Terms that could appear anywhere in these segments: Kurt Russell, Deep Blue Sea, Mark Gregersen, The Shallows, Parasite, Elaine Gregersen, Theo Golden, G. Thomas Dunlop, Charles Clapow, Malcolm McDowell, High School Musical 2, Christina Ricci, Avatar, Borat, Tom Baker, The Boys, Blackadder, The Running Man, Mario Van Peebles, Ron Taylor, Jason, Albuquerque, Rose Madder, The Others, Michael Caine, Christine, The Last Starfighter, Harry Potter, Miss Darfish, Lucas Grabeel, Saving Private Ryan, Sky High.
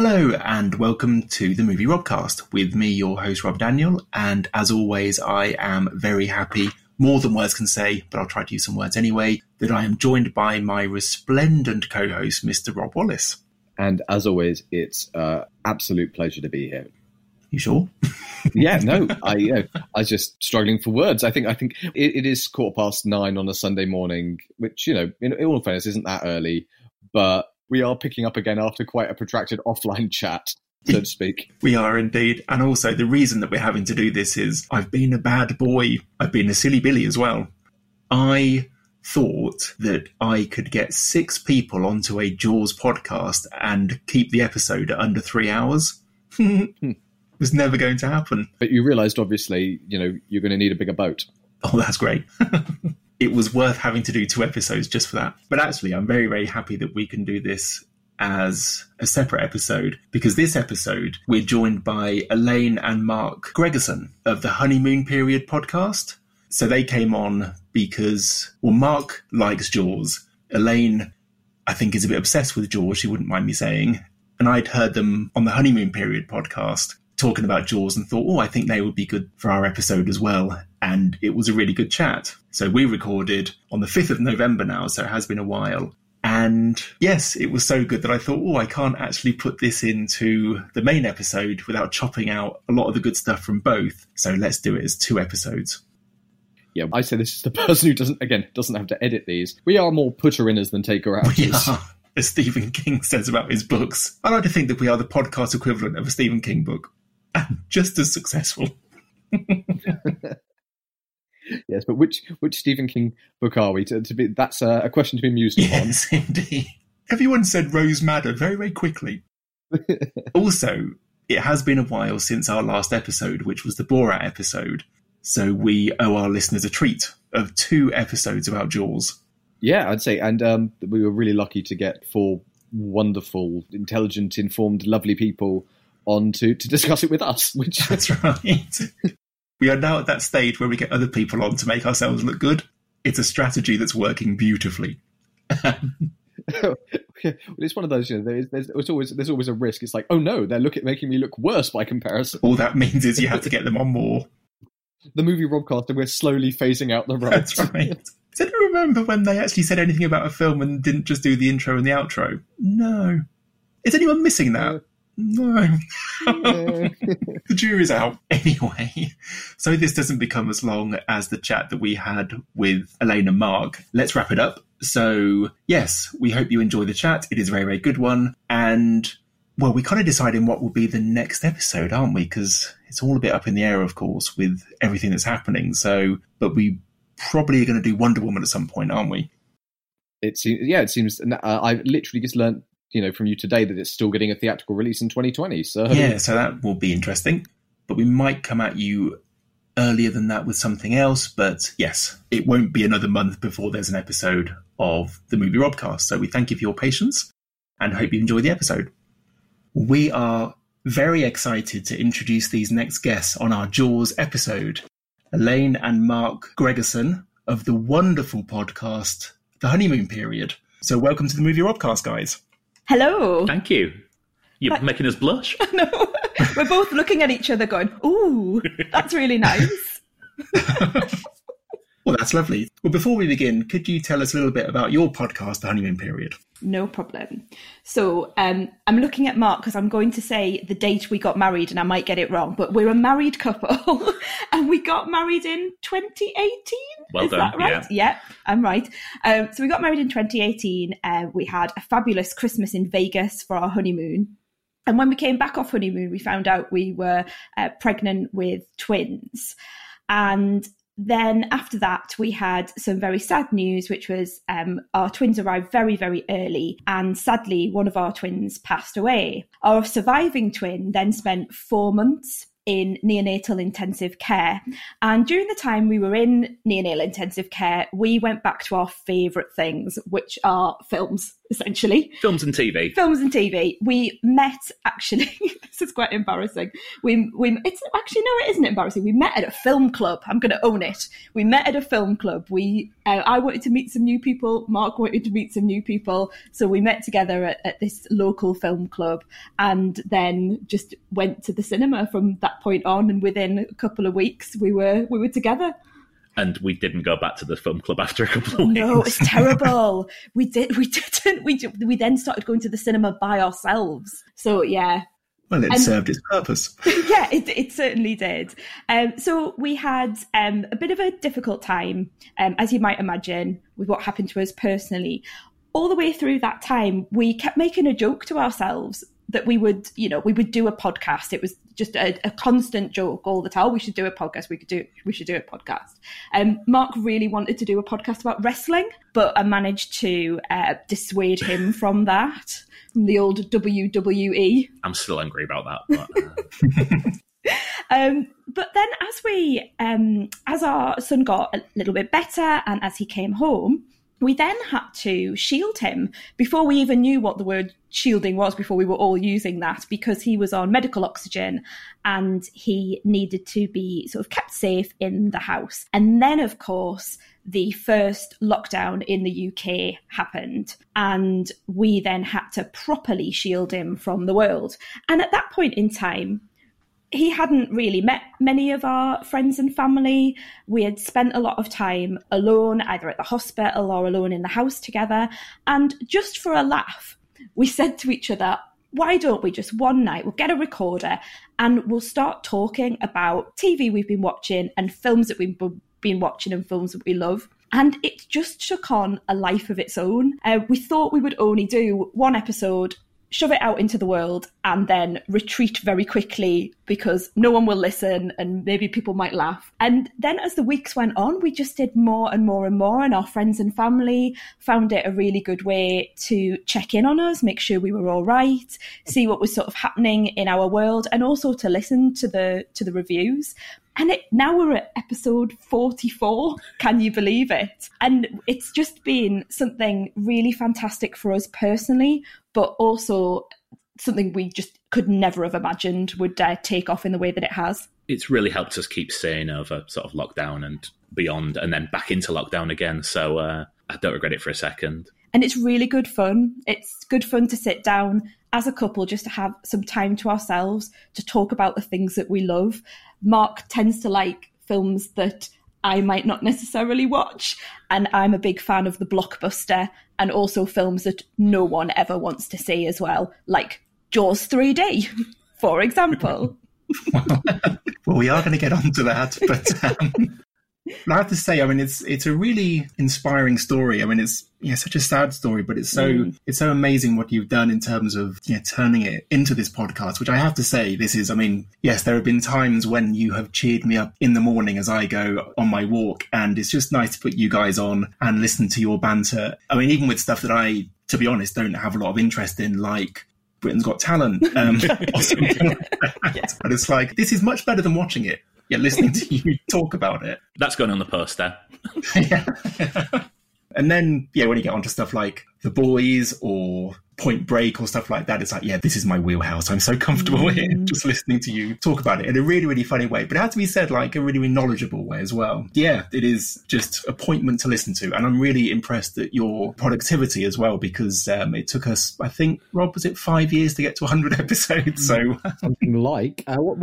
Hello and welcome to The Movie Robcast with me, your host, Rob Daniel. And as always, I am very happy, more than words can say, but I'll try to use some words anyway, that I am joined by my resplendent co-host, Mr. Rob Wallace. And as always, it's an absolute pleasure to be here. You sure? I was just struggling for words. I think it is 9:15 on a Sunday morning, which, you know, in all fairness, isn't that early, but we are picking up again after quite a protracted offline chat, so to speak. We are indeed. And also the reason that we're having to do this is I've been a bad boy. I've been a silly Billy as well. I thought that I could get 6 people onto a Jaws podcast and keep the episode at under 3 hours. It was never going to happen. But you realised, obviously, you know, you're going to need a bigger boat. Oh, that's great. It was worth having to do 2 episodes just for that. But actually, I'm very, very happy that we can do this as a separate episode, because this episode, we're joined by Elaine and Mark Gregersen of the Honeymoon Period podcast. So they came on because, well, Mark likes Jaws. Elaine, I think, is a bit obsessed with Jaws, she wouldn't mind me saying. And I'd heard them on the Honeymoon Period podcast talking about Jaws and thought, oh, I think they would be good for our episode as well. And it was a really good chat. So we recorded on the 5th of November now, so it has been a while. And yes, it was so good that I thought, oh, I can't actually put this into the main episode without chopping out a lot of the good stuff from both. So let's do it as 2 episodes. Yeah, I say this is the person who doesn't have to edit these. We are more putter-inners than taker-outers. We are, as Stephen King says about his books. I like to think that we are the podcast equivalent of a Stephen King book. And just as successful. Yes, but which Stephen King book are we? That's a question to be mused upon. Yes, indeed. Everyone said Rose Madder very, very quickly. Also, it has been a while since our last episode, which was the Borat episode. So we owe our listeners a treat of 2 episodes about Jaws. Yeah, I'd say. And we were really lucky to get 4 wonderful, intelligent, informed, lovely people on to discuss it with us. Which... That's right. We are now at that stage where we get other people on to make ourselves look good. It's a strategy that's working beautifully. It's one of those, you know, there's always a risk. It's like, oh no, they're making me look worse by comparison. All that means is you have to get them on more. The Movie Robcast, and we're slowly phasing out the rights. That's right. I don't remember when they actually said anything about a film and didn't just do the intro and the outro. No. Is anyone missing that? No. The jury's out. Anyway, so this doesn't become as long as the chat that we had with Elaine and Mark. Let's wrap it up. So, yes, we hope you enjoy the chat. It is a very, very good one. And, well, we're kind of deciding what will be the next episode, aren't we? Because it's all a bit up in the air, of course, with everything that's happening. So, but we probably are going to do Wonder Woman at some point, aren't we? It seems. I've literally just learnt, you know, from you today that it's still getting a theatrical release in 2020. So yeah, so that will be interesting. But we might come at you earlier than that with something else. But yes, it won't be another month before there's an episode of the Movie Robcast. So we thank you for your patience and hope you enjoy the episode. We are very excited to introduce these next guests on our Jaws episode. Elaine and Mark Gregersen of the wonderful podcast, The Honeymoon Period. So welcome to the Movie Robcast, guys. Hello. Thank you. You're making us blush. I know. We're both looking at each other going, ooh, that's really nice. Well, that's lovely. Well, before we begin, could you tell us a little bit about your podcast, The Honeymoon Period? No problem. So I'm looking at Mark because I'm going to say the date we got married and I might get it wrong, but we're a married couple and we got married in 2018. Well Is done. That right? Yeah, I'm right. So we got married in 2018. We had a fabulous Christmas in Vegas for our honeymoon. And when we came back off honeymoon, we found out we were pregnant with twins. And then after that, we had some very sad news, which was our twins arrived very, very early. And sadly, one of our twins passed away. Our surviving twin then spent 4 months in neonatal intensive care. And during the time we were in neonatal intensive care, we went back to our favourite things, which are films, essentially. Films and TV. Films and TV. We met, actually, this is quite embarrassing. It's actually, no, it isn't embarrassing. We met at a film club. I'm going to own it. We met at a film club. I wanted to meet some new people. Mark wanted to meet some new people. So we met together at this local film club and then just went to the cinema from that point on. And within a couple of weeks, we were together. And we didn't go back to the film club after a couple of weeks. No, it's terrible. We then started going to the cinema by ourselves. So, yeah. Well, it served its purpose. Yeah, it certainly did. So we had a bit of a difficult time, as you might imagine, with what happened to us personally. All the way through that time, we kept making a joke to ourselves that we would do a podcast. It was just a constant joke all the time. Oh, we should do a podcast. We should do a podcast. Mark really wanted to do a podcast about wrestling, but I managed to dissuade him from that, from the old WWE. I'm still angry about that. But, but then as our son got a little bit better and as he came home, we then had to shield him before we even knew what the word shielding was, before we were all using that, because he was on medical oxygen and he needed to be sort of kept safe in the house. And then, of course, the first lockdown in the UK happened and we then had to properly shield him from the world. And at that point in time, he hadn't really met many of our friends and family. We had spent a lot of time alone, either at the hospital or alone in the house together. And just for a laugh, we said to each other, why don't we just one night, we'll get a recorder and we'll start talking about TV we've been watching and films that we've been watching and films that we love. And it just took on a life of its own. We thought we would only do one episode, shove it out into the world and then retreat very quickly because no one will listen and maybe people might laugh. And then as the weeks went on, we just did more and more and more, and our friends and family found it a really good way to check in on us, make sure we were all right, see what was sort of happening in our world, and also to listen to the reviews. And now we're at episode 44, can you believe it? And it's just been something really fantastic for us personally, but also something we just could never have imagined would take off in the way that it has. It's really helped us keep staying over sort of lockdown and beyond, and then back into lockdown again. So I don't regret it for a second. And it's really good fun. It's good fun to sit down as a couple, just to have some time to ourselves, to talk about the things that we love. Mark tends to like films that I might not necessarily watch, and I'm a big fan of the blockbuster, and also films that no one ever wants to see as well, like Jaws 3D, for example. Well, we are going to get onto that, but... I have to say, I mean, it's a really inspiring story. I mean, it's such a sad story, but it's so amazing what you've done in terms of turning it into this podcast, which I have to say, this is, I mean, yes, there have been times when you have cheered me up in the morning as I go on my walk, and it's just nice to put you guys on and listen to your banter. I mean, even with stuff that I, to be honest, don't have a lot of interest in, like Britain's Got Talent. Yes. But it's like, this is much better than watching it. Yeah, listening to you talk about it. That's going on the poster. Yeah. And then, yeah, when you get onto stuff like The Boys or Point Break or stuff like that, it's like, yeah, this is my wheelhouse. I'm so comfortable here just listening to you talk about it in a really, really funny way. But it had to be said, like, a really, really knowledgeable way as well. Yeah, it is just an appointment to listen to. And I'm really impressed at your productivity as well, because it took us, I think, Rob, was it 5 years to get to 100 episodes? So something like... When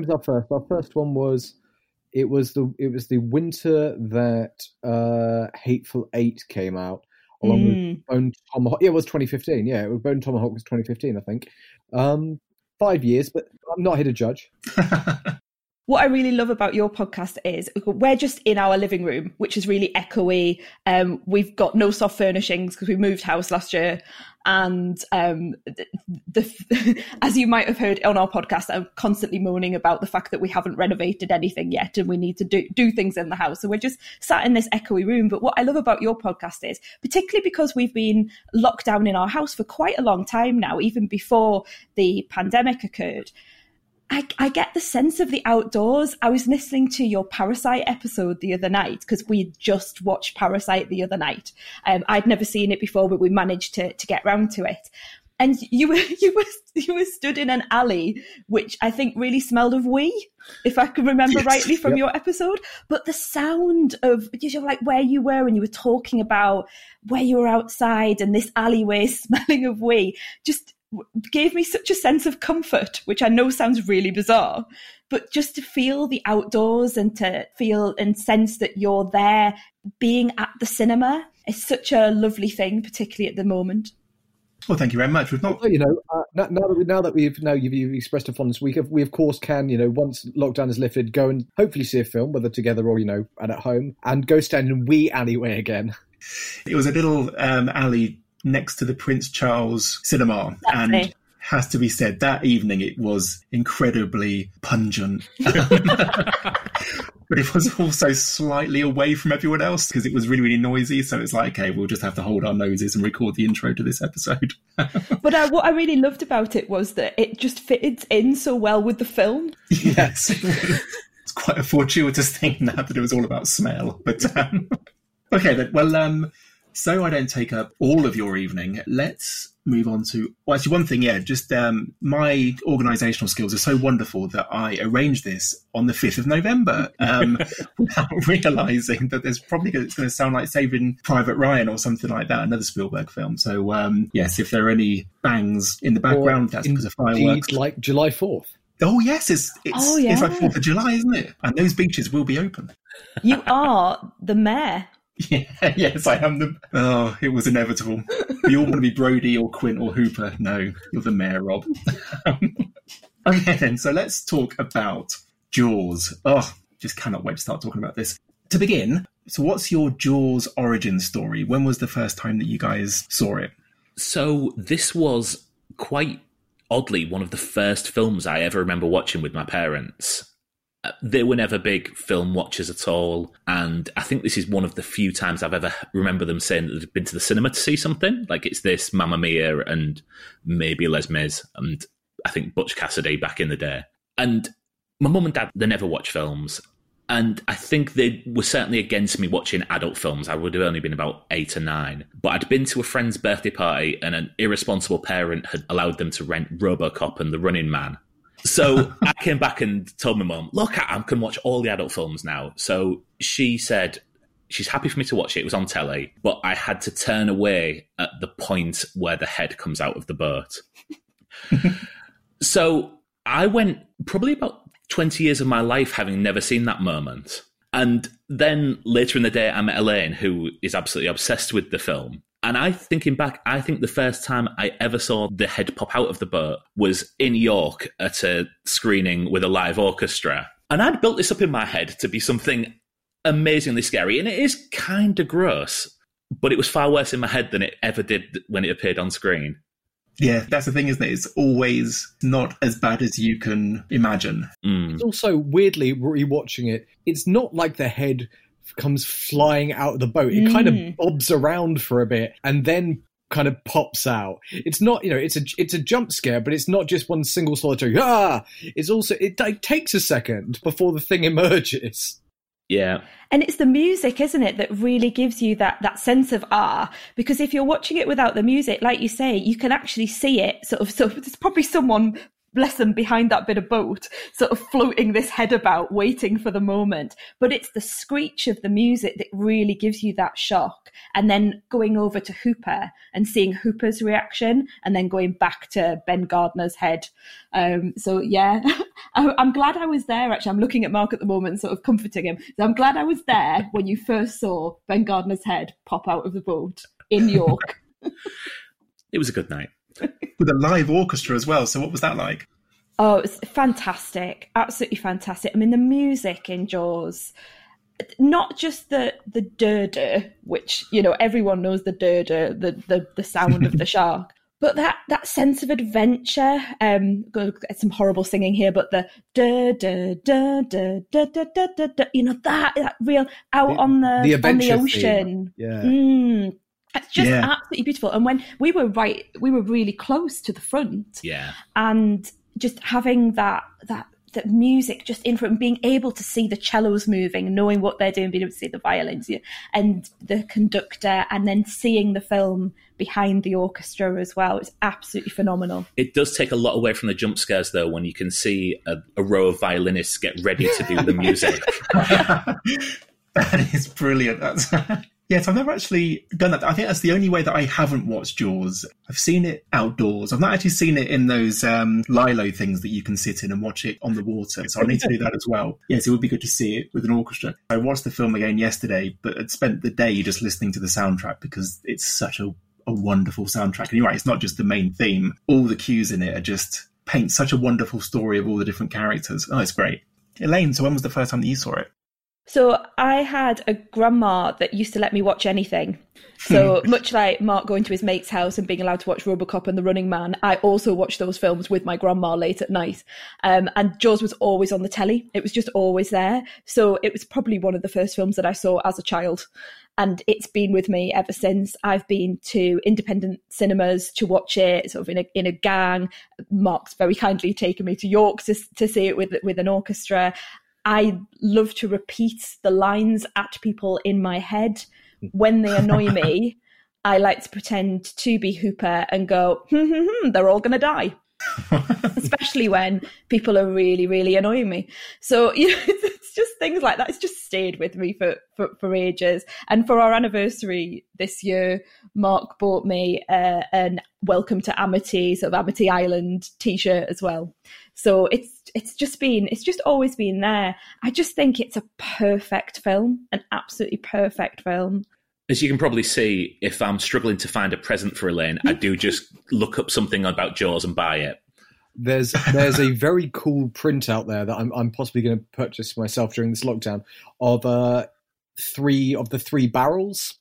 was our first? Our first one was... It was the winter that Hateful Eight came out, along with Bone Tomahawk. Yeah, it was 2015. Yeah, Bone Tomahawk was 2015, I think. 5 years, but I'm not here to judge. What I really love about your podcast is we're just in our living room, which is really echoey. We've got no soft furnishings because we moved house last year. And as you might have heard on our podcast, I'm constantly moaning about the fact that we haven't renovated anything yet and we need to do things in the house. So we're just sat in this echoey room. But what I love about your podcast is, particularly because we've been locked down in our house for quite a long time now, even before the pandemic occurred, I get the sense of the outdoors. I was listening to your Parasite episode the other night because we just watched Parasite the other night. I'd never seen it before, but we managed to get round to it. And you were stood in an alley, which I think really smelled of wee, if I can remember rightly from your episode. But the sound of, you know, like where you were, and you were talking about where you were outside and this alleyway smelling of wee, just gave me such a sense of comfort, which I know sounds really bizarre, but just to feel the outdoors and to feel and sense that you're there, being at the cinema is such a lovely thing, particularly at the moment. Well, thank you very much. We've not, now that you've expressed a fondness, we of course can, once lockdown is lifted, go and hopefully see a film, whether together or and at home, and go stand in wee alleyway again. It was a little alley next to the Prince Charles cinema, That's and has to be said that evening it was incredibly pungent. But it was also slightly away from everyone else because it was really, really noisy. So it's like, okay, we'll just have to hold our noses and record the intro to this episode. But what I really loved about it was that it just fitted in so well with the film. Yes. It's quite a fortuitous thing now that it was all about smell. But okay, then, well, so I don't take up all of your evening, let's move on to... Well, actually, one thing, my organisational skills are so wonderful that I arranged this on the 5th of November without realising that it's going to sound like Saving Private Ryan or something like that, another Spielberg film. So, yes, if there are any bangs in the background, that's because of fireworks. Like July 4th. Oh, yes, it's like 4th of July, isn't it? And those beaches will be open. You are the mayor. Yeah, yes, I am the... Oh, it was inevitable. You all want to be Brody or Quint or Hooper. No, you're the mayor, Rob. Okay, then, so let's talk about Jaws. Oh, just cannot wait to start talking about this. To begin, so what's your Jaws origin story? When was the first time that you guys saw it? So this was quite oddly one of the first films I ever remember watching with my parents. They were never big film watchers at all, and I think this is one of the few times I've ever remember them saying that they'd been to the cinema to see something. Like, it's this, Mamma Mia, and maybe Les Mis, and I think Butch Cassidy back in the day. And my mum and dad, they never watch films, and I think they were certainly against me watching adult films. I would have only been about 8 or 9, but I'd been to a friend's birthday party, and an irresponsible parent had allowed them to rent Robocop and The Running Man. So I came back and told my mum, look, I can watch all the adult films now. So she said she's happy for me to watch it. It was on telly, but I had to turn away at the point where the head comes out of the boat. So I went probably about 20 years of my life having never seen that moment. And then later in the day, I met Elaine, who is absolutely obsessed with the film. And I think the first time I ever saw the head pop out of the boat was in York at a screening with a live orchestra. And I'd built this up in my head to be something amazingly scary. And it is kind of gross, but it was far worse in my head than it ever did when it appeared on screen. Yeah, that's the thing, isn't it? It's always not as bad as you can imagine. Mm. It's also, weirdly, rewatching it, it's not like the head comes flying out of the boat. It kind of bobs around for a bit and then kind of pops out. It's not, it's a jump scare, but it's not just one single solitary, It's also, it takes a second before the thing emerges. Yeah. And it's the music, isn't it, that really gives you that sense of awe. Because if you're watching it without the music, like you say, you can actually see it sort of, so there's probably someone... bless them, behind that bit of boat, sort of floating this head about, waiting for the moment. But it's the screech of the music that really gives you that shock. And then going over to Hooper and seeing Hooper's reaction, and then going back to Ben Gardner's head. So, yeah, I'm glad I was there, actually. I'm looking at Mark at the moment and sort of comforting him. So I'm glad I was there when you first saw Ben Gardner's head pop out of the boat in York. It was a good night. With a live orchestra as well. So what was that like? Oh, it was fantastic. Absolutely fantastic. I mean, the music in Jaws, not just the durder, which, everyone knows the durder, the sound of the shark, but that sense of adventure. Go get some horrible singing here, but the da-da-da-da-da-da-da-da, that real out on the ocean. Theme. Yeah. Mm. It's just absolutely beautiful. And when we were really close to the front. Yeah. And just having that music just in front, being able to see the cellos moving, knowing what they're doing, being able to see the violins, yeah, and the conductor, and then seeing the film behind the orchestra as well. It's absolutely phenomenal. It does take a lot away from the jump scares, though, when you can see a row of violinists get ready to do the music. That is brilliant. Yes, I've never actually done that. I think that's the only way that I haven't watched Jaws. I've seen it outdoors. I've not actually seen it in those Lilo things that you can sit in and watch it on the water. So I need to do that as well. Yes, it would be good to see it with an orchestra. I watched the film again yesterday, but I'd spent the day just listening to the soundtrack because it's such a wonderful soundtrack. And you're right, it's not just the main theme. All the cues in it are just paint such a wonderful story of all the different characters. Oh, it's great. Elaine, so when was the first time that you saw it? So I had a grandma that used to let me watch anything. So much like Mark going to his mate's house and being allowed to watch Robocop and The Running Man, I also watched those films with my grandma late at night. And Jaws was always on the telly. It was just always there. So it was probably one of the first films that I saw as a child. And it's been with me ever since. I've been to independent cinemas to watch it, sort of in a gang. Mark's very kindly taken me to York to see it with an orchestra. I love to repeat the lines at people in my head. When they annoy me, I like to pretend to be Hooper and go, they're all going to die. Especially when people are really, really annoying me. So, you know, it's just things like that. It's just stayed with me for ages. And for our anniversary this year, Mark bought me an Welcome to Amity, sort of Amity Island t-shirt as well. So it's just always been there. I just think it's a perfect film, an absolutely perfect film. As you can probably see, if I'm struggling to find a present for Elaine, I do just look up something about Jaws and buy it. There's a very cool print out there that I'm possibly going to purchase myself during this lockdown of three barrels,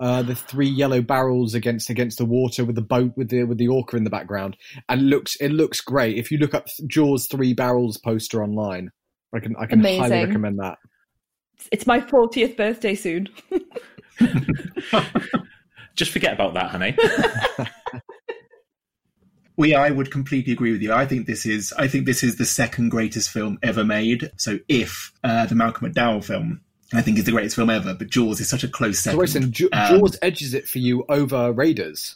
the three yellow barrels against the water with the boat with the orca in the background, and it looks great. If you look up Jaws 3 barrels poster online, I can highly recommend that. It's my 40th birthday soon. Just forget about that, honey. Well, yeah, I would completely agree with you. I think this is the second greatest film ever made. So if the Malcolm McDowell film, I think, is the greatest film ever, but Jaws is such a close second. So Jaws edges it for you over Raiders.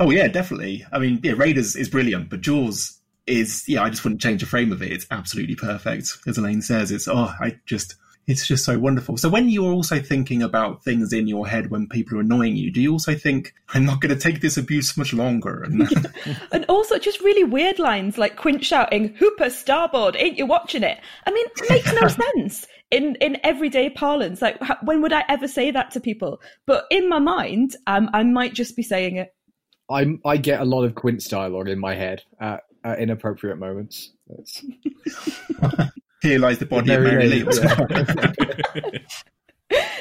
Oh yeah, definitely. I mean, yeah, Raiders is brilliant, but Jaws is, yeah, I just wouldn't change a frame of it. It's absolutely perfect. As Elaine says, it's just so wonderful. So when you're also thinking about things in your head when people are annoying you, do you also think, I'm not going to take this abuse much longer? And also just really weird lines like Quint shouting, Hooper starboard, ain't you watching it? I mean, it makes no sense in everyday parlance. Like, when would I ever say that to people? But in my mind, I might just be saying it. I get a lot of Quint's dialogue in my head at inappropriate moments. That's... Here lies the body of Mary Lee.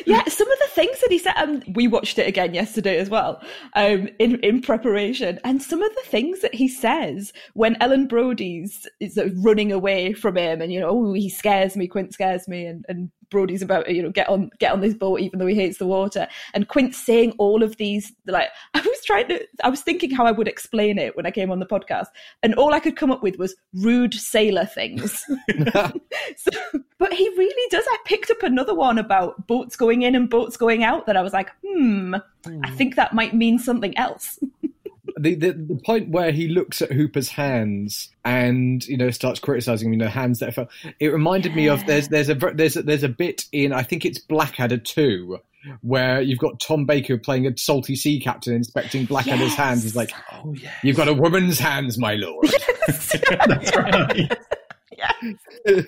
Yeah, some of the things that he said, we watched it again yesterday as well, in preparation. And some of the things that he says when Ellen Brody's is sort of running away from him, and, you know, oh, he scares me, Quint scares me, and Brody's about to, you know, get on this boat even though he hates the water. And Quint's saying all of these, like, I was thinking how I would explain it when I came on the podcast, and all I could come up with was rude sailor things. So, but he really does. I picked up another one about boats going in and boats going out that I was like, I think that might mean something else. The point where he looks at Hooper's hands and, you know, starts criticising, you know, hands that fell. It reminded me of there's a bit in, I think it's Blackadder 2, where you've got Tom Baker playing a salty sea captain inspecting Blackadder's hands. He's like, oh yes, you've got a woman's hands, my lord. Yes. That's right. Yes.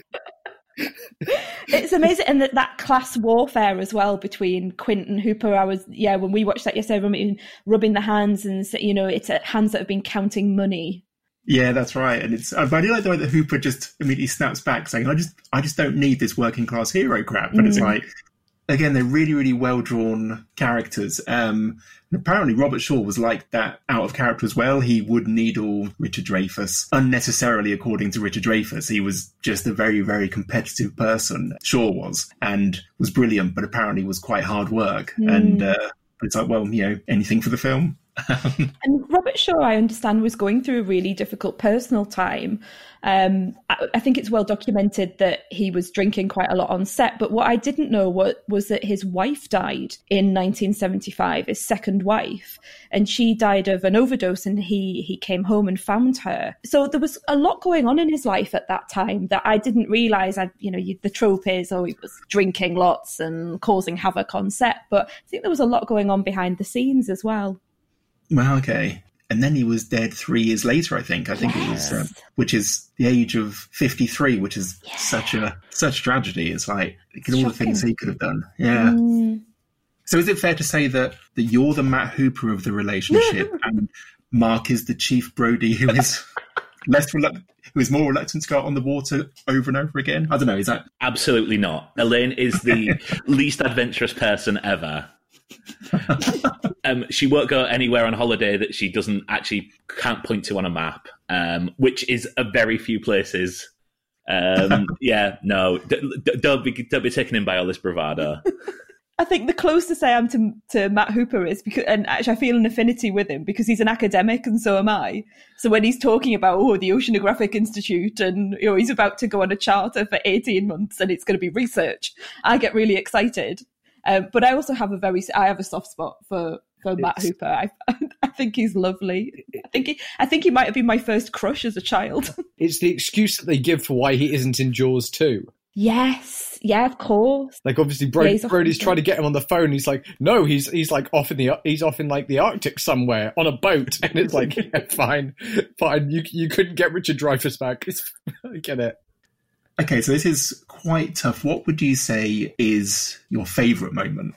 It's amazing. And that class warfare as well between Quint and Hooper. When we watched that yesterday, rubbing the hands, and, you know, it's hands that have been counting money. Yeah, that's right. And it's, I do like the way that Hooper just immediately snaps back saying, I just don't need this working class hero crap. But it's like, again, they're really, really well drawn characters. And apparently Robert Shaw was like that out of character as well. He would needle Richard Dreyfuss unnecessarily, according to Richard Dreyfuss. He was just a very, very competitive person, Shaw was, and was brilliant, but apparently was quite hard work. And it's like, well, you know, anything for the film. And Robert Shaw, I understand, was going through a really difficult personal time. I think it's well documented that he was drinking quite a lot on set. But what I didn't know was that his wife died in 1975, his second wife. And she died of an overdose, and he came home and found her. So there was a lot going on in his life at that time that I didn't realise. The trope is, oh, he was drinking lots and causing havoc on set. But I think there was a lot going on behind the scenes as well. Well, okay. And then he was dead 3 years later, I think. It was, which is the age of 53, which is such tragedy. It's like all the things he could have done. Yeah. So is it fair to say that you're the Matt Hooper of the relationship and Mark is the Chief Brody who is more reluctant to go out on the water over and over again? I don't know. Is that... Absolutely not. Elaine is the least adventurous person ever. She won't go anywhere on holiday that she can't point to on a map, which is a very few places. Don't be taken in by all this bravado. I think the closest I am to Matt Hooper is because, and actually I feel an affinity with him because he's an academic and so am I. So when he's talking about the Oceanographic Institute and he's about to go on a charter for 18 months and it's going to be research, I get really excited. But I also have a soft spot for Matt Hooper. I think he's lovely. I think he might have been my first crush as a child. It's the excuse that they give for why he isn't in Jaws 2. Yes, yeah, of course. Like obviously, Brody's trying to get him on the phone. He's like, no, he's like off in like the Arctic somewhere on a boat. And it's like, yeah, fine. You couldn't get Richard Dreyfuss back. I get it. Okay, so this is quite tough. What would you say is your favourite moment?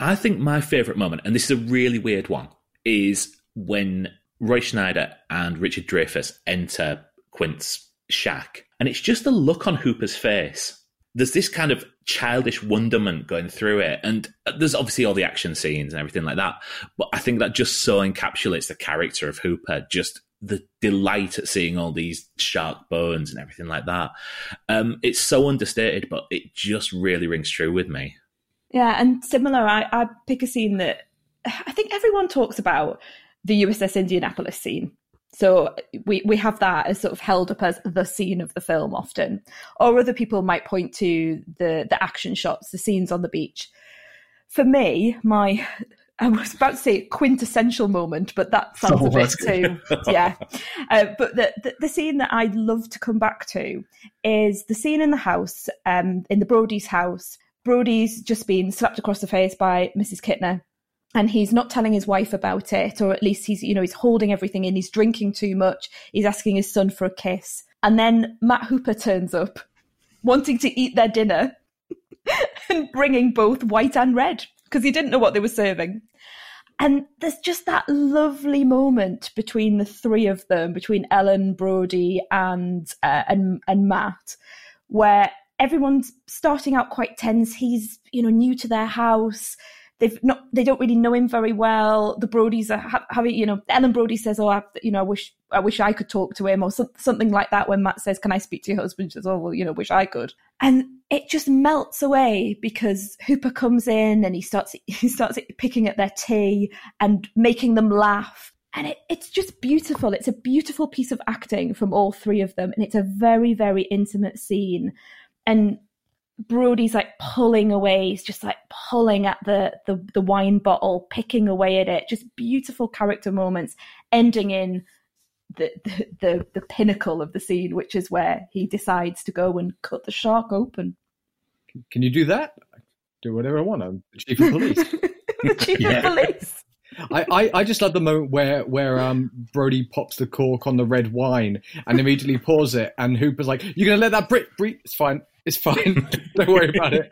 I think my favourite moment, and this is a really weird one, is when Roy Schneider and Richard Dreyfuss enter Quint's shack. And it's just the look on Hooper's face. There's this kind of childish wonderment going through it. And there's obviously all the action scenes and everything like that. But I think that just so encapsulates the character of Hooper, just the delight at seeing all these shark bones and everything like that. It's so understated, but it just really rings true with me. Yeah, and similar, I pick a scene that I think everyone talks about, the USS Indianapolis scene. So we have that as sort of held up as the scene of the film often. Or other people might point to the action shots, the scenes on the beach. For me, I was about to say quintessential moment, but that sounds a bit too, yeah. But the scene that I love to come back to is the scene in the house, in the Brody's house. Brody's just been slapped across the face by Mrs. Kittner, and he's not telling his wife about it, or at least he's, he's holding everything in. He's drinking too much. He's asking his son for a kiss. And then Matt Hooper turns up wanting to eat their dinner and bringing both white and red, because he didn't know what they were serving. And there's just that lovely moment between the three of them, between Ellen, Brody and Matt, where everyone's starting out quite tense. He's, new to their house. They don't really know him very well. The Brodys are having, Ellen Brody says, oh, I wish I could talk to him, or something like that. When Matt says, can I speak to your husband? She says, oh, well, wish I could. And it just melts away because Hooper comes in and he starts picking at their tea and making them laugh. And it's just beautiful. It's a beautiful piece of acting from all three of them. And it's a very, very intimate scene. And Brody's like pulling away. He's just like pulling at the wine bottle, picking away at it. Just beautiful character moments ending in the pinnacle of the scene, which is where he decides to go and cut the shark open. Can you do that? I do whatever I want. I'm the chief of police. The chief of police. I just love the moment where Brody pops the cork on the red wine and immediately pours it, and Hooper's like, "You're gonna let that breathe? It's fine. Don't worry about it."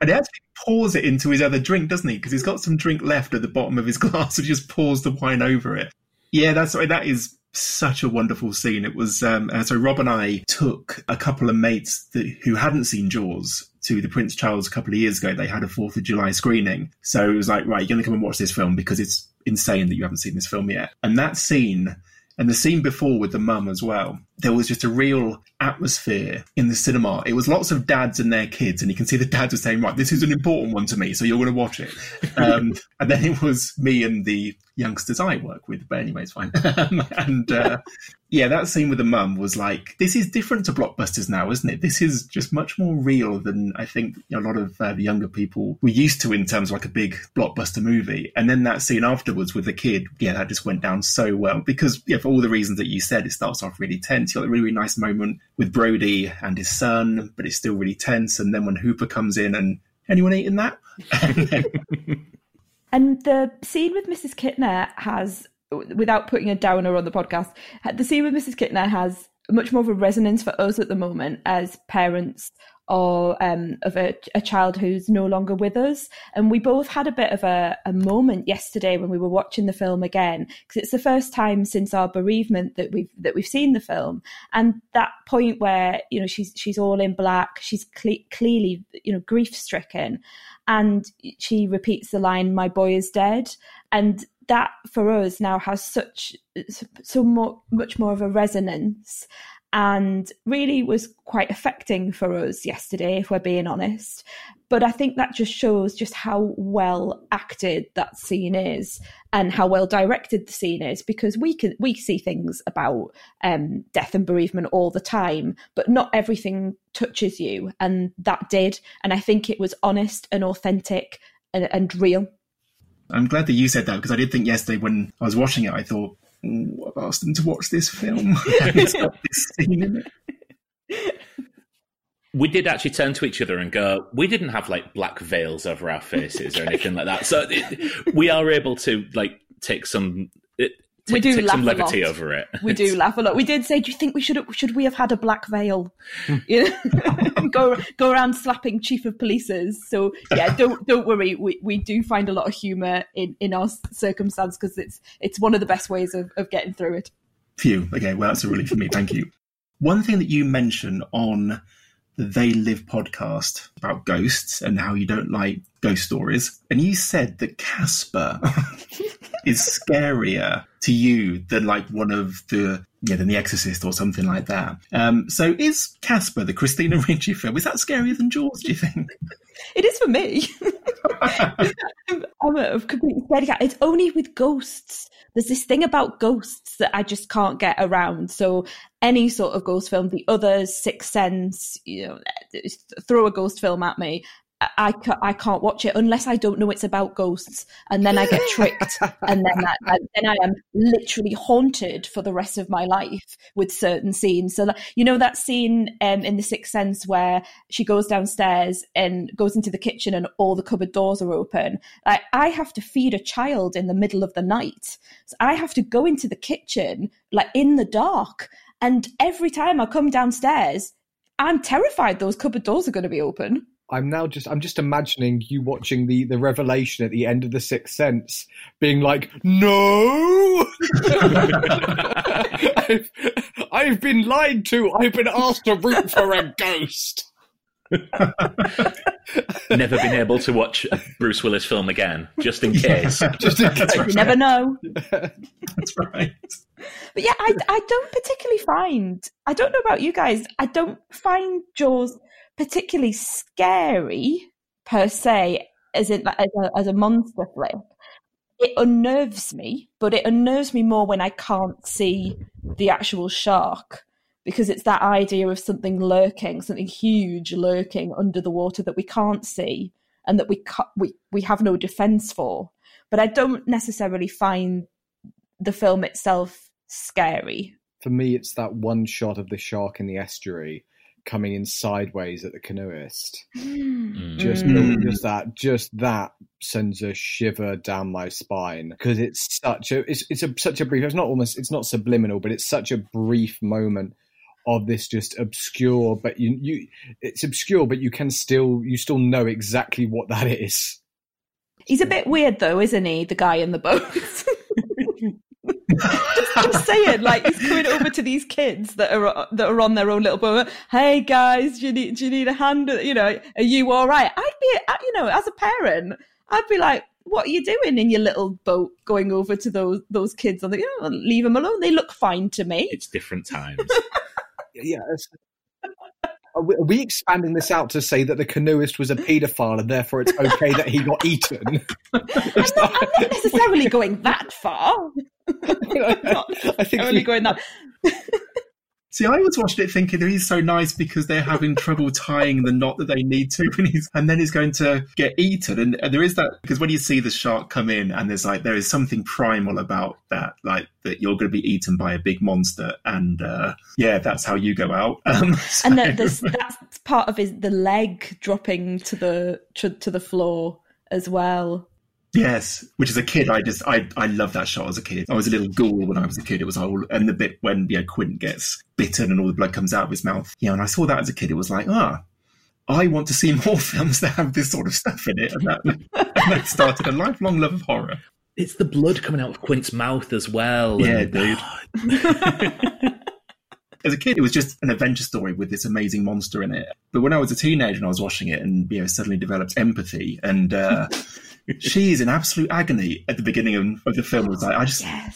And he actually pours it into his other drink, doesn't he? Because he's got some drink left at the bottom of his glass, so he just pours the wine over it. Yeah, that's right. That is such a wonderful scene. It was so Rob and I took a couple of mates who hadn't seen Jaws to the Prince Charles a couple of years ago. They had a 4th of July screening. So it was like, right, you're going to come and watch this film because it's insane that you haven't seen this film yet. And that scene And the scene before with the mum as well, there was just a real atmosphere in the cinema. It was lots of dads and their kids, and you can see the dads were saying, right, this is an important one to me, so you're going to watch it. And then it was me and the youngsters I work with, but anyway, it's fine. Yeah, that scene with the mum was like, this is different to blockbusters now, isn't it? This is just much more real than I think a lot of the younger people were used to in terms of like a big blockbuster movie. And then that scene afterwards with the kid, yeah, that just went down so well because, yeah, for all the reasons that you said, it starts off really tense. You got a really, really nice moment with Brody and his son, but it's still really tense. And then when Hooper comes in and, anyone eating that? And the scene with Mrs. Kittner has... without putting a downer on the podcast, the scene with Mrs. Kittner has much more of a resonance for us at the moment as parents or of a child who's no longer with us. And we both had a bit of a moment yesterday when we were watching the film again, because it's the first time since our bereavement that we've seen the film. And that point where, you know, she's all in black, she's clearly, you know, grief-stricken, and she repeats the line, "My boy is dead," and that for us now has much more of a resonance, and really was quite affecting for us yesterday, if we're being honest. But I think that just shows just how well acted that scene is and how well directed the scene is, because we see things about death and bereavement all the time, but not everything touches you, and that did. And I think it was honest and authentic and real. I'm glad that you said that, because I did think yesterday when I was watching it, I thought, I've asked them to watch this film. It's got this scene in it. We did actually turn to each other and go, we didn't have like black veils over our faces or anything like that. So we are able to like take some... We do laugh some levity a lot. Over it. We do laugh a lot. We did say, do you think we should we have had a black veil? You know, go around slapping chief of police's. So yeah, don't worry. We do find a lot of humour in our circumstance, because it's one of the best ways of getting through it. Phew. Okay, well, that's a relief for me. Thank you. One thing that you mention on the They Live podcast about ghosts and how you don't like ghost stories, and you said that Casper is scarier to you than like one of the, yeah, than The Exorcist or something like that. So is Casper, the Christina Ricci film, is that scarier than Jaws, do you think? It is for me. I'm a completely scared cat. It's only with ghosts. There's this thing about ghosts that I just can't get around. So any sort of ghost film, The Others, Sixth Sense, you know, throw a ghost film at me, I can't watch it unless I don't know it's about ghosts, and then I get tricked, and then I am literally haunted for the rest of my life with certain scenes. So, you know that scene in The Sixth Sense where she goes downstairs and goes into the kitchen and all the cupboard doors are open? I have to feed a child in the middle of the night, so I have to go into the kitchen like in the dark, and every time I come downstairs, I'm terrified those cupboard doors are going to be open. I'm just imagining you watching the revelation at the end of The Sixth Sense, being like, "No, I've been lied to. I've been asked to root for a ghost." Never been able to watch a Bruce Willis film again, just in case. Just in case. You never know. That's right. But yeah, I don't particularly find, I don't know about you guys, I don't find Jaws particularly scary per se, as a monster flick. It unnerves me, but it unnerves me more when I can't see the actual shark, because it's that idea of something lurking, something huge lurking under the water that we can't see and that we have no defense for. But I don't necessarily find the film itself scary. For me, it's that one shot of the shark in the estuary coming in sideways at the canoeist. Just that sends a shiver down my spine, because it's such a brief, it's not subliminal, but it's such a brief moment of this just obscure, but you still know exactly what that is. He's a bit weird though, isn't he, the guy in the boat? Just saying, like, he's coming over to these kids that are on their own little boat. Hey guys, do you need a hand? You know, are you all right? I'd be, you know, as a parent, I'd be like, what are you doing in your little boat going over to those kids? I'm like, oh, leave them alone. They look fine to me. It's different times. Yeah. Are we expanding this out to say that the canoeist was a paedophile and therefore it's okay that he got eaten? I'm not necessarily going that far. See, I always watched it thinking that he's so nice because they're having trouble tying the knot that they need to, and then he's going to get eaten. And there is that, because when you see the shark come in and there is something primal about that, like that you're going to be eaten by a big monster. And that's how you go out. And that's part of the leg dropping to the floor as well. Yes, which as a kid, I love that shot as a kid. I was a little ghoul when I was a kid. It was all, and the bit when Quint gets bitten and all the blood comes out of his mouth. Yeah, and I saw that as a kid. It was like, I want to see more films that have this sort of stuff in it. And that started a lifelong love of horror. It's the blood coming out of Quint's mouth as well. Yeah, dude. As a kid, it was just an adventure story with this amazing monster in it. But when I was a teenager and I was watching it and, suddenly developed empathy and she's in absolute agony at the beginning of the film. And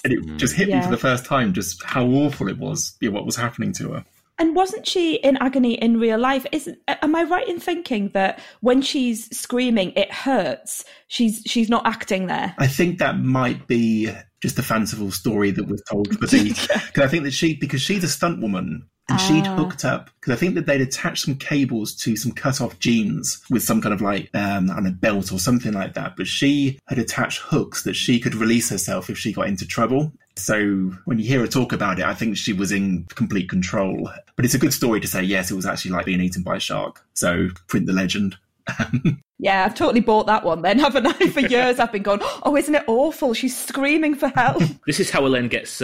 it just hit me for the first time, just how awful it was, what was happening to her. And wasn't she in agony in real life? Am I right in thinking that when she's screaming, it hurts, she's not acting there? I think that might be just the fanciful story that was told for the... Because I think that because she's a stunt woman, and she'd hooked up, because I think that they'd attached some cables to some cut-off jeans with some kind of a belt or something like that. But she had attached hooks that she could release herself if she got into trouble. So when you hear her talk about it, I think she was in complete control. But it's a good story to say, yes, it was actually like being eaten by a shark. So print the legend. Yeah, I've totally bought that one then, haven't I? For years I've been going, oh, isn't it awful? She's screaming for help. This is how Elaine gets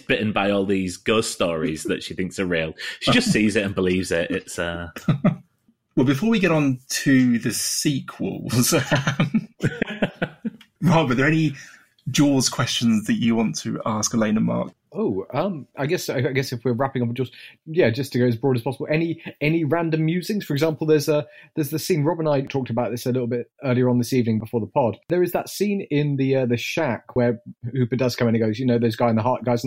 bitten by all these ghost stories that she thinks are real. She just sees it and believes it. It's Well, before we get on to the sequels, Rob, are there any Jaws questions that you want to ask Elaine and Mark? I guess if we're wrapping up with Jaws, just to go as broad as possible, any random musings? For example, there's the scene, Rob and I talked about this a little bit earlier on this evening before the pod. There is that scene in the shack where Hooper does come in and goes, those guys in the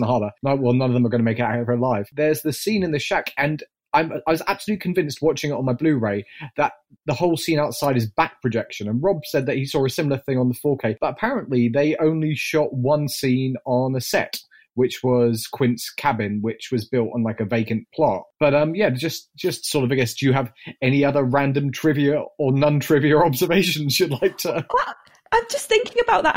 harbour. Well, none of them are going to make it out alive. There's the scene in the shack, and I was absolutely convinced watching it on my Blu-ray that the whole scene outside is back projection. And Rob said that he saw a similar thing on the 4K, but apparently they only shot one scene on a set, which was Quint's cabin, which was built on like a vacant plot. But just sort of, I guess, do you have any other random trivia or non-trivia observations you'd like to... What? I'm just thinking about that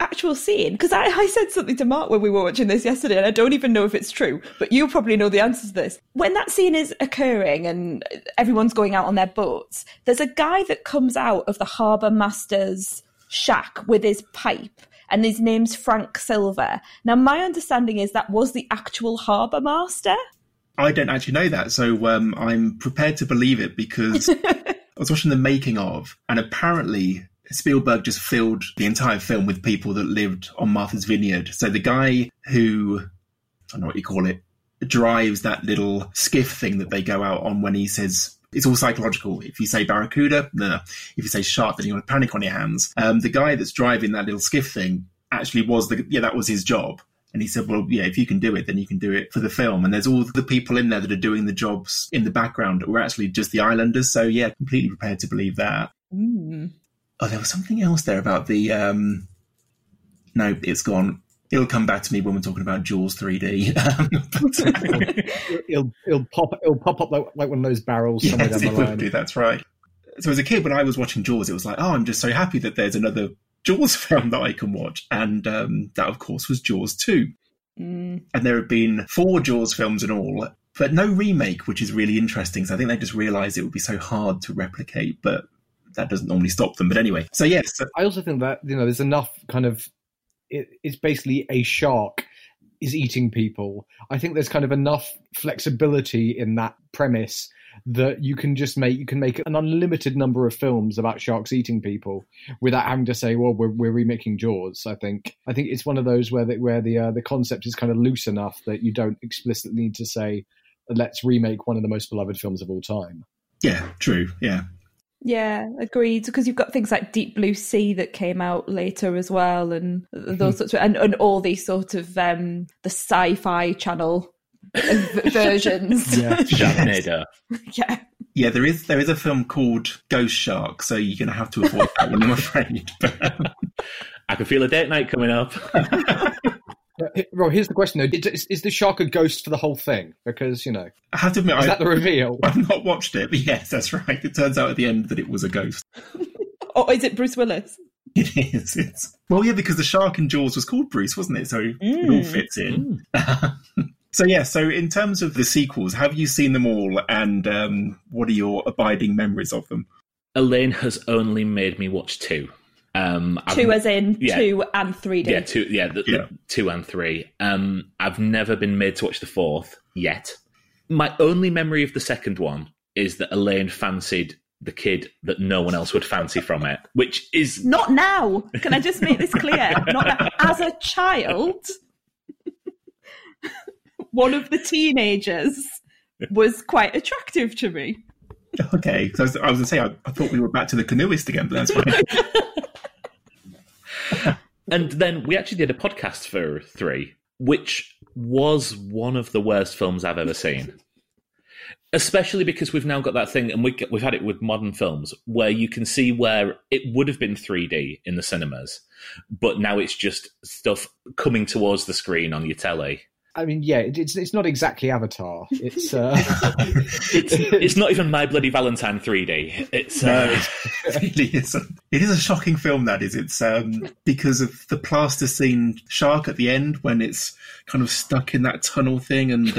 actual scene, because I said something to Mark when we were watching this yesterday, and I don't even know if it's true, but you probably know the answer to this. When that scene is occurring and everyone's going out on their boats, there's a guy that comes out of the harbour master's shack with his pipe, and his name's Frank Silver. Now, my understanding is that was the actual harbour master. I don't actually know that, so I'm prepared to believe it, because I was watching the making of, and apparently... Spielberg just filled the entire film with people that lived on Martha's Vineyard. So the guy who, I don't know what you call it, drives that little skiff thing that they go out on, when he says, it's all psychological. If you say barracuda, no. If you say shark, then you're going to panic on your hands. The guy that's driving that little skiff thing actually was that was his job. And he said, well, yeah, if you can do it, then you can do it for the film. And there's all the people in there that are doing the jobs in the background that were actually just the islanders. So yeah, completely prepared to believe that. Mm. Oh, there was something else there about the... No, it's gone. It'll come back to me when we're talking about Jaws 3D. It'll pop up like one of those barrels somewhere down the line. Yes, that's right. So as a kid, when I was watching Jaws, it was like, I'm just so happy that there's another Jaws film that I can watch. And that, of course, was Jaws 2. Mm. And there have been 4 Jaws films in all, but no remake, which is really interesting. So I think they just realised it would be so hard to replicate, but... that doesn't normally stop them. But anyway, so yes. I also think that, there's enough kind of... It's basically a shark is eating people. I think there's kind of enough flexibility in that premise that you can make an unlimited number of films about sharks eating people without having to say, well, we're remaking Jaws. I think it's one of those where the concept is kind of loose enough that you don't explicitly need to say, let's remake one of the most beloved films of all time. Yeah, true, yeah. Yeah, agreed. Because you've got things like Deep Blue Sea that came out later as well, and those sorts of, and all these sort of the Sci-Fi Channel versions. Yeah, Sharknado. Yeah. Yeah, there is a film called Ghost Shark, so you're going to have to avoid that one, I'm afraid. I can feel a date night coming up. Rob, here's the question, though. Is the shark a ghost for the whole thing? Because, you know, I have to admit, is that the reveal? I've not watched it, but yes, that's right. It turns out at the end that it was a ghost. Or is it Bruce Willis? It is. Well, yeah, because the shark in Jaws was called Bruce, wasn't it? So it all fits in. So, yeah, so in terms of the sequels, have you seen them all, and what are your abiding memories of them? Elaine has only made me watch two. Two as in 2 and 3D. Yeah, the 2 and 3. I've never been made to watch the fourth yet. My only memory of the second one is that Elaine fancied the kid that no one else would fancy from it, which is... Not now! Can I just make this clear? Not now. As a child... One of the teenagers was quite attractive to me. Okay, because I was going to say, I thought we were back to the canoeist again, but that's fine. And then we actually did a podcast for 3, which was one of the worst films I've ever seen. Especially because we've now got that thing, and we've had it with modern films, where you can see where it would have been 3D in the cinemas, but now it's just stuff coming towards the screen on your telly. I mean, yeah, it's not exactly Avatar. It's it's not even My Bloody Valentine 3D. It's it really isn't. It is a shocking film, that is. It's because of the plasticine shark at the end when it's kind of stuck in that tunnel thing and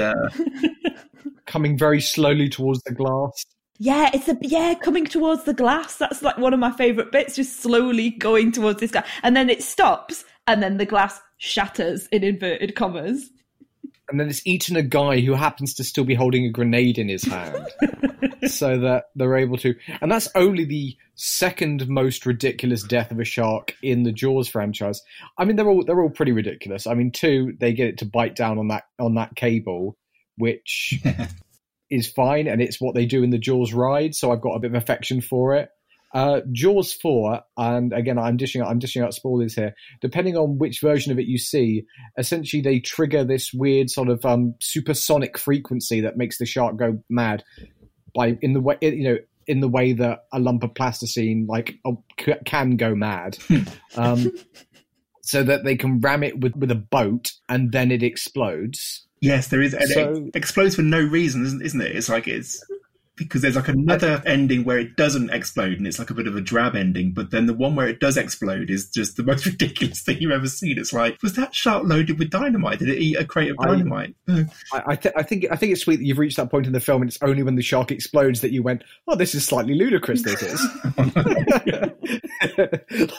coming very slowly towards the glass. Yeah, coming towards the glass. That's like one of my favourite bits, just slowly going towards this guy, and then it stops, and then the glass shatters in inverted commas. And then it's eaten a guy who happens to still be holding a grenade in his hand, so that they're able to. And that's only the second most ridiculous death of a shark in the Jaws franchise. I mean, they're all pretty ridiculous. I mean, 2, they get it to bite down on that cable, which is fine, and it's what they do in the Jaws ride. So I've got a bit of affection for it. Jaws 4, and again, I'm dishing out spoilers here. Depending on which version of it you see, essentially they trigger this weird sort of supersonic frequency that makes the shark go mad in the way that a lump of plasticine can go mad. So that they can ram it with a boat and then it explodes. Yes, there is. It explodes for no reason, isn't it? It's like it's. Because there's another ending where it doesn't explode and it's like a bit of a drab ending, but then the one where it does explode is just the most ridiculous thing you've ever seen. It's like, was that shark loaded with dynamite? Did it eat a crate of dynamite? I think it's sweet that you've reached that point in the film, and it's only when the shark explodes that you went, oh, this is slightly ludicrous, this is.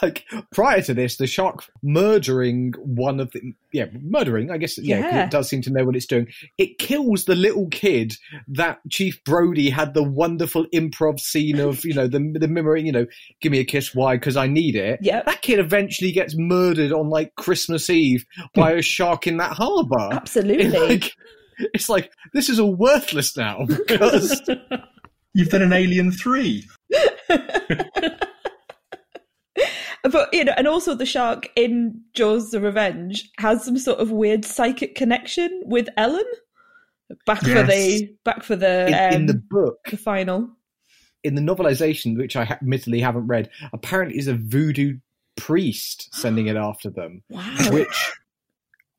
Like, prior to this, the shark murdering one of the... Yeah, murdering, I guess. Yeah, because it does seem to know what it's doing. It kills the little kid that Chief Brody had the wonderful improv scene of, you know, the mimicry, you know, give me a kiss, why? Because I need it. Yeah. That kid eventually gets murdered on, like, Christmas Eve by a shark in that harbour. Absolutely. It's like, this is all worthless now because... You've done an Alien 3. But, you know, and also the shark in Jaws the Revenge has some sort of weird psychic connection with Ellen. Back for the in the book, the final, in the novelization, which I admittedly haven't read, apparently is a voodoo priest sending it after them. Wow. Which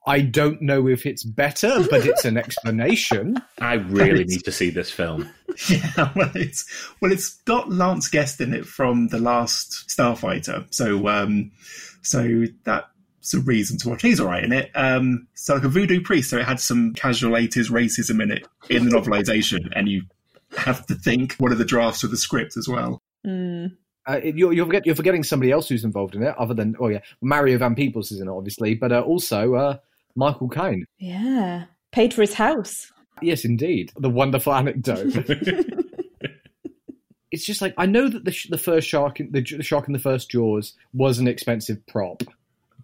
I don't know if it's better, but it's an explanation. I really need to see this film. Yeah, well, it's got Lance Guest in it from The Last Starfighter, so that. Some reason to watch. He's all right in it. It's like a voodoo priest, so it had some casual 80s racism in it in the novelization, and you have to think what are the drafts of the script as well. Mm. You're forgetting somebody else who's involved in it, other than Mario Van Peebles is in it, obviously, but also Michael Caine. Yeah, paid for his house. Yes, indeed. The wonderful anecdote. It's just like, I know that the first shark in the first Jaws was an expensive prop.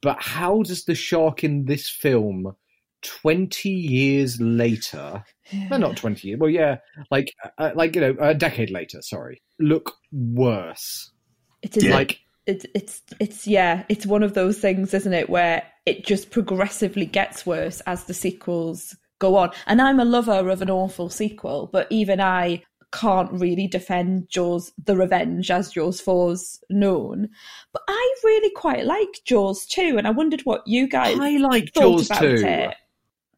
But how does the shark in this film 20 years later, no, not 20 years, well, yeah, like, you know, a decade later, sorry, look worse. It is like... It's one of those things, isn't it, where it just progressively gets worse as the sequels go on. And I'm a lover of an awful sequel, but even I can't really defend Jaws the Revenge, as Jaws 4's known. But I really quite like Jaws 2, and I wondered what you guys thought about it. I like Jaws 2.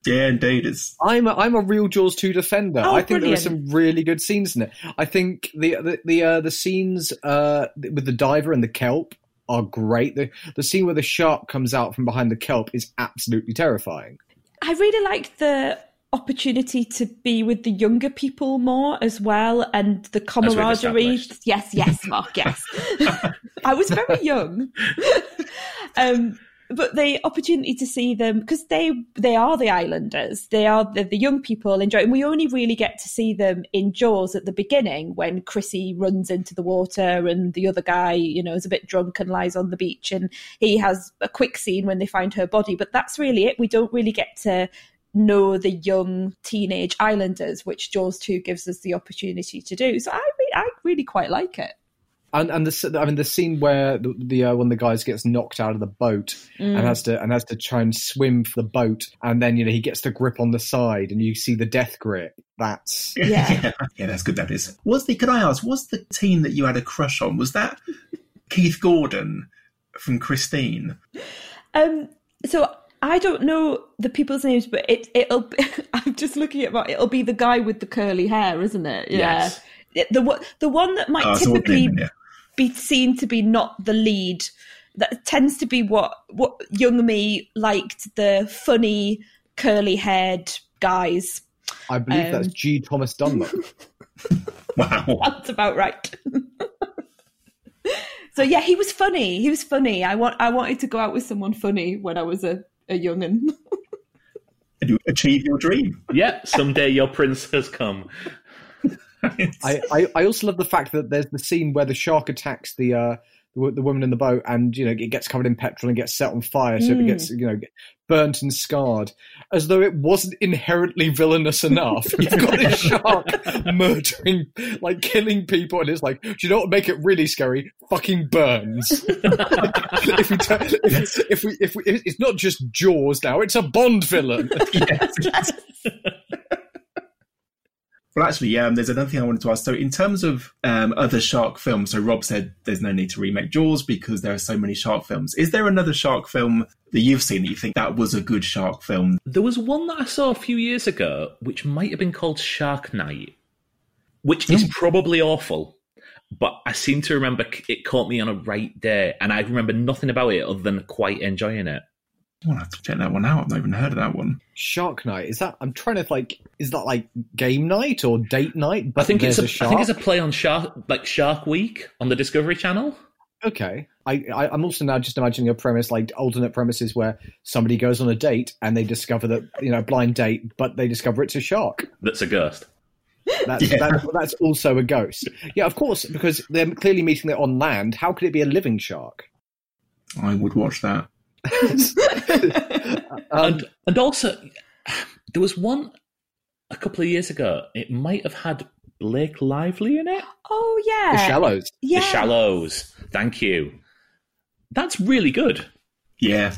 Yeah, indeed. I'm a real Jaws 2 defender. Oh, I think there were some really good scenes in it. I think the scenes with the diver and the kelp are great. The scene where the shark comes out from behind the kelp is absolutely terrifying. I really liked the opportunity to be with the younger people more as well, and the camaraderie. Yes, Mark, yes. I was very young. But the opportunity to see them, because they are the islanders. They are the young people enjoying. We only really get to see them in Jaws at the beginning when Chrissy runs into the water and the other guy, you know, is a bit drunk and lies on the beach, and he has a quick scene when they find her body. But that's really it. We don't really get to know the young teenage islanders, which Jaws 2 gives us the opportunity to do. So I really quite like it. And the scene where one of the guys gets knocked out of the boat and has to try and swim for the boat, and then, you know, he gets the grip on the side, and you see the death grip. That's yeah, that's good. That is. Could I ask? Was the teen that you had a crush on? Was that Keith Gordon from Christine? So I don't know the people's names, but it'll. I'm just looking at it'll be the guy with the curly hair, isn't it? Yeah. Yes. The one that might typically be seen to be not the lead, that tends to be what young me liked, the funny, curly-haired guys. I believe that's G. Thomas Dunlop. Wow. That's about right. So, yeah, he was funny. He was funny. I wanted to go out with someone funny when I was a young'un. And you achieve your dream. Yeah, someday your prince has come. I also love the fact that there's the scene where the shark attacks the woman in the boat, and, you know, it gets covered in petrol and gets set on fire, so it gets, you know, burnt and scarred, as though it wasn't inherently villainous enough. You've got this shark murdering, like, killing people, and it's like, do you know what would make it really scary? Fucking burns. if it's not just Jaws now, it's a Bond villain. Yes. Well, actually, there's another thing I wanted to ask. So in terms of other shark films, so Rob said there's no need to remake Jaws because there are so many shark films. Is there another shark film that you've seen that you think that was a good shark film? There was one that I saw a few years ago, which might have been called Shark Night, which is probably awful. But I seem to remember it caught me on a right day, and I remember nothing about it other than quite enjoying it. I'll have to check that one out. I've not even heard of that one. Shark Night, is that? I'm trying to is that like game night or date night? But I think it's a play on Shark Week on the Discovery Channel. Okay, I'm also now just imagining a premise, like alternate premises, where somebody goes on a date and they discover that, you know, blind date, but they discover it's a shark. That's a ghost. That's also a ghost. Yeah, of course, because they're clearly meeting it on land. How could it be a living shark? I would watch that. and also there was one a couple of years ago, it might have had Blake Lively in it. Oh yeah, The Shallows. Yes. The Shallows, thank you. That's really good. Yeah,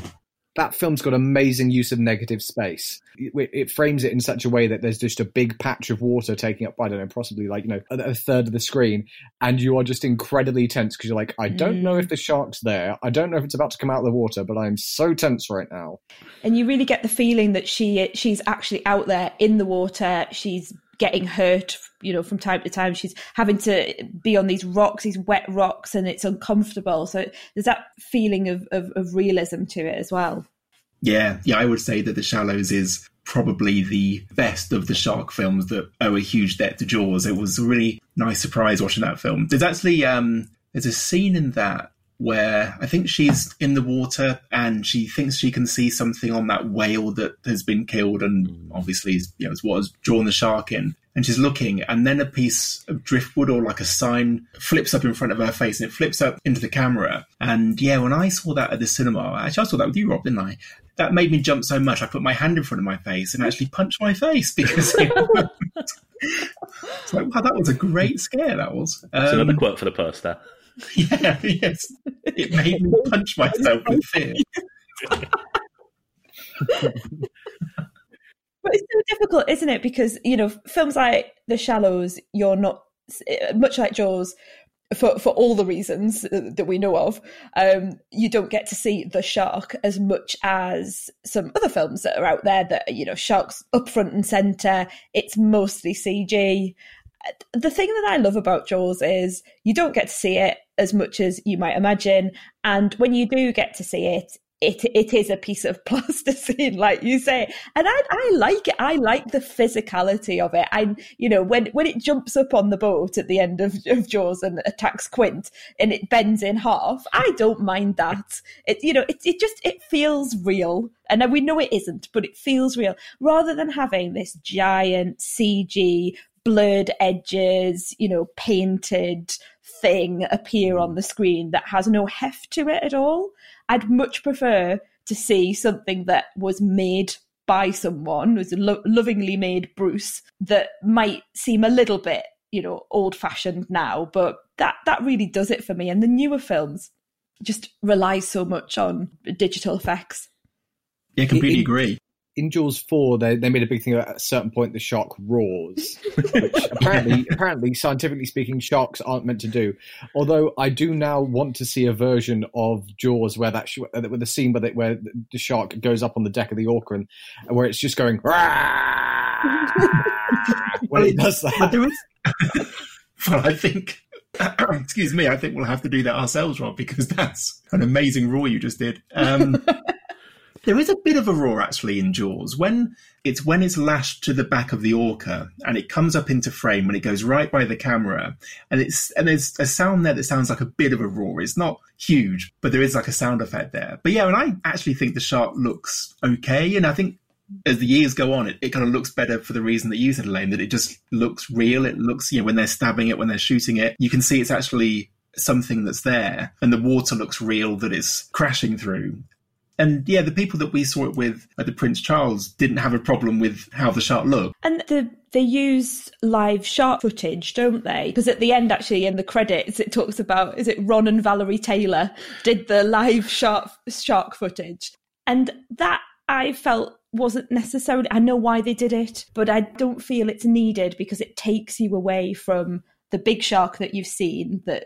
that film's got amazing use of negative space. It frames it in such a way that there's just a big patch of water taking up, I don't know, possibly a third of the screen, and you are just incredibly tense because you're like, I don't know if the shark's there. I don't know if it's about to come out of the water, but I'm so tense right now. And you really get the feeling that she's actually out there in the water. She's getting hurt, you know, from time to time. She's having to be on these rocks, these wet rocks, and it's uncomfortable. So there's that feeling of realism to it as well. Yeah, I would say that The Shallows is probably the best of the shark films that owe a huge debt to Jaws. It was a really nice surprise watching that film. There's actually there's a scene in that where I think she's in the water and she thinks she can see something on that whale that has been killed, and obviously, you know, it's what has drawn the shark in. And she's looking, and then a piece of driftwood or like a sign flips up in front of her face, and it flips up into the camera. And yeah, when I saw that at the cinema, actually I saw that with you, Rob, didn't I? that made me jump so much, I put my hand in front of my face and actually punched my face because it it's like, wow, that was a great scare, that was. It's another quote for the poster. Yeah, yes. It made me punch myself in fear. But it's so difficult, isn't it? Because, you know, films like The Shallows, you're not, much like Jaws, for all the reasons that we know of, you don't get to see the shark as much as some other films that are out there that, you know, sharks up front and centre, it's mostly CG. The thing that I love about Jaws is you don't get to see it as much as you might imagine. And when you do get to see it, it is a piece of plasticine, like you say, and I like it. I like the physicality of it. When it jumps up on the boat at the end of Jaws and attacks Quint, and it bends in half, I don't mind that. It just feels real, and we know it isn't, but it feels real rather than having this giant CG blurred edges, painted thing appear on the screen that has no heft to it at all. I'd much prefer to see something that was made by someone, was a lovingly made Bruce, that might seem a little bit, old-fashioned now, but that really does it for me. And the newer films just rely so much on digital effects. Yeah, completely agree. In Jaws 4, they made a big thing at a certain point, the shark roars, which apparently, scientifically speaking, sharks aren't meant to do. Although I do now want to see a version of Jaws with the scene where the shark goes up on the deck of the Orca and where it's just going, when it does that. Well, I think, excuse me, I think we'll have to do that ourselves, Rob, because that's an amazing roar you just did. There is a bit of a roar, actually, in Jaws. When it's lashed to the back of the Orca and it comes up into frame when it goes right by the camera, and there's a sound there that sounds like a bit of a roar. It's not huge, but there is like a sound effect there. But yeah, and I actually think the shark looks okay. And I think as the years go on, it kind of looks better for the reason that you said, Elaine, that it just looks real. It looks, when they're stabbing it, when they're shooting it, you can see it's actually something that's there. And the water looks real that it's crashing through. And yeah, the people that we saw it with at the Prince Charles didn't have a problem with how the shark looked. And they use live shark footage, don't they? Because at the end, actually, in the credits, it talks about, is it Ron and Valerie Taylor did the live shark footage? And that I felt wasn't necessarily, I know why they did it, but I don't feel it's needed because it takes you away from the big shark that you've seen that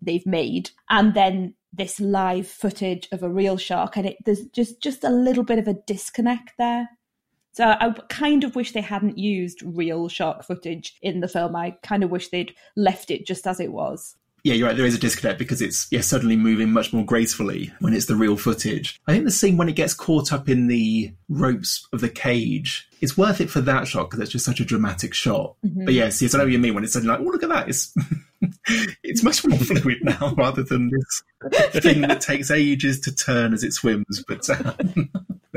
they've made, and then this live footage of a real shark, and there's just a little bit of a disconnect there. So I kind of wish they hadn't used real shark footage in the film. I kind of wish they'd left it just as it was. Yeah, you're right, there is a disconnect because it's suddenly moving much more gracefully when it's the real footage. I think the scene when it gets caught up in the ropes of the cage, it's worth it for that shot because it's just such a dramatic shot. Mm-hmm. But yes, I know what you mean when it's suddenly like, oh, look at that, it's... It's much more fluid now rather than this thing that takes ages to turn as it swims. But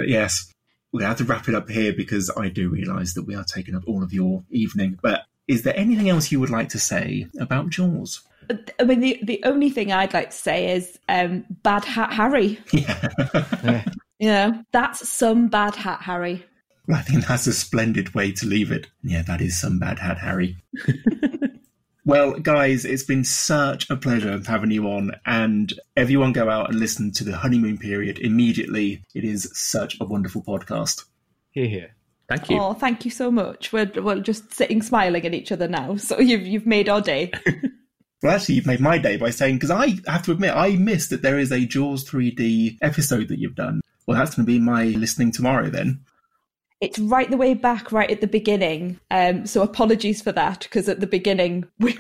yes, we're going to have to wrap it up here because I do realise that we are taking up all of your evening. But is there anything else you would like to say about Jaws? I mean, the only thing I'd like to say is Bad Hat Harry. Yeah. That's some Bad Hat Harry. Well, I think that's a splendid way to leave it. Yeah, that is some Bad Hat Harry. Well, guys, it's been such a pleasure having you on, and everyone go out and listen to the Honeymoon Period immediately. It is such a wonderful podcast. Hear, hear. Thank you. Oh, thank you so much. We're just sitting smiling at each other now, so you've made our day. Well, actually, you've made my day by saying, because I have to admit, I missed that there is a Jaws 3D episode that you've done. Well, that's going to be my listening tomorrow then. It's right the way back, right at the beginning. So apologies for that, because at the beginning we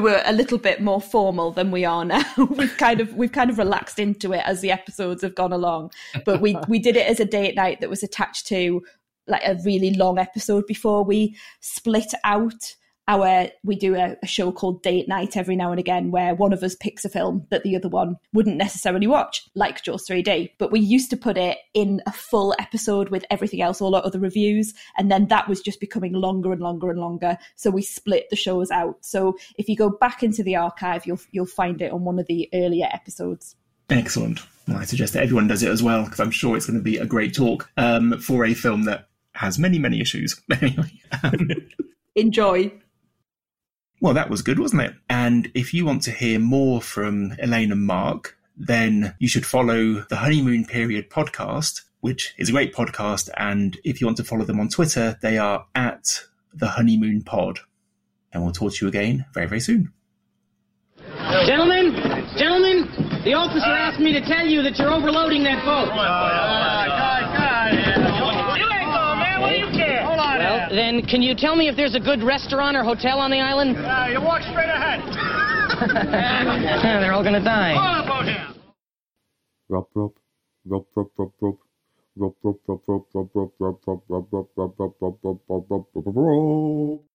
were a little bit more formal than we are now. We've kind of relaxed into it as the episodes have gone along. But we did it as a date night that was attached to like a really long episode before we split out. We do a show called Date Night every now and again where one of us picks a film that the other one wouldn't necessarily watch, like Jaws 3D. But we used to put it in a full episode with everything else, all our other reviews, and then that was just becoming longer and longer and longer. So we split the shows out. So if you go back into the archive, you'll find it on one of the earlier episodes. Excellent. Well, I suggest that everyone does it as well, because I'm sure it's going to be a great talk for a film that has many, many issues. Anyway, enjoy. Well, that was good, wasn't it? And if you want to hear more from Elaine and Mark, then you should follow the Honeymoon Period podcast, which is a great podcast. And if you want to follow them on Twitter, they are at The Honeymoon Pod. And we'll talk to you again very, very soon. Gentlemen, the officer asked me to tell you that you're overloading that boat. You ain't going, man. What do you care? Hold on. Well, then, can you tell me if there's a good restaurant or hotel on the island? You walk straight ahead. They're all going to die. Rob.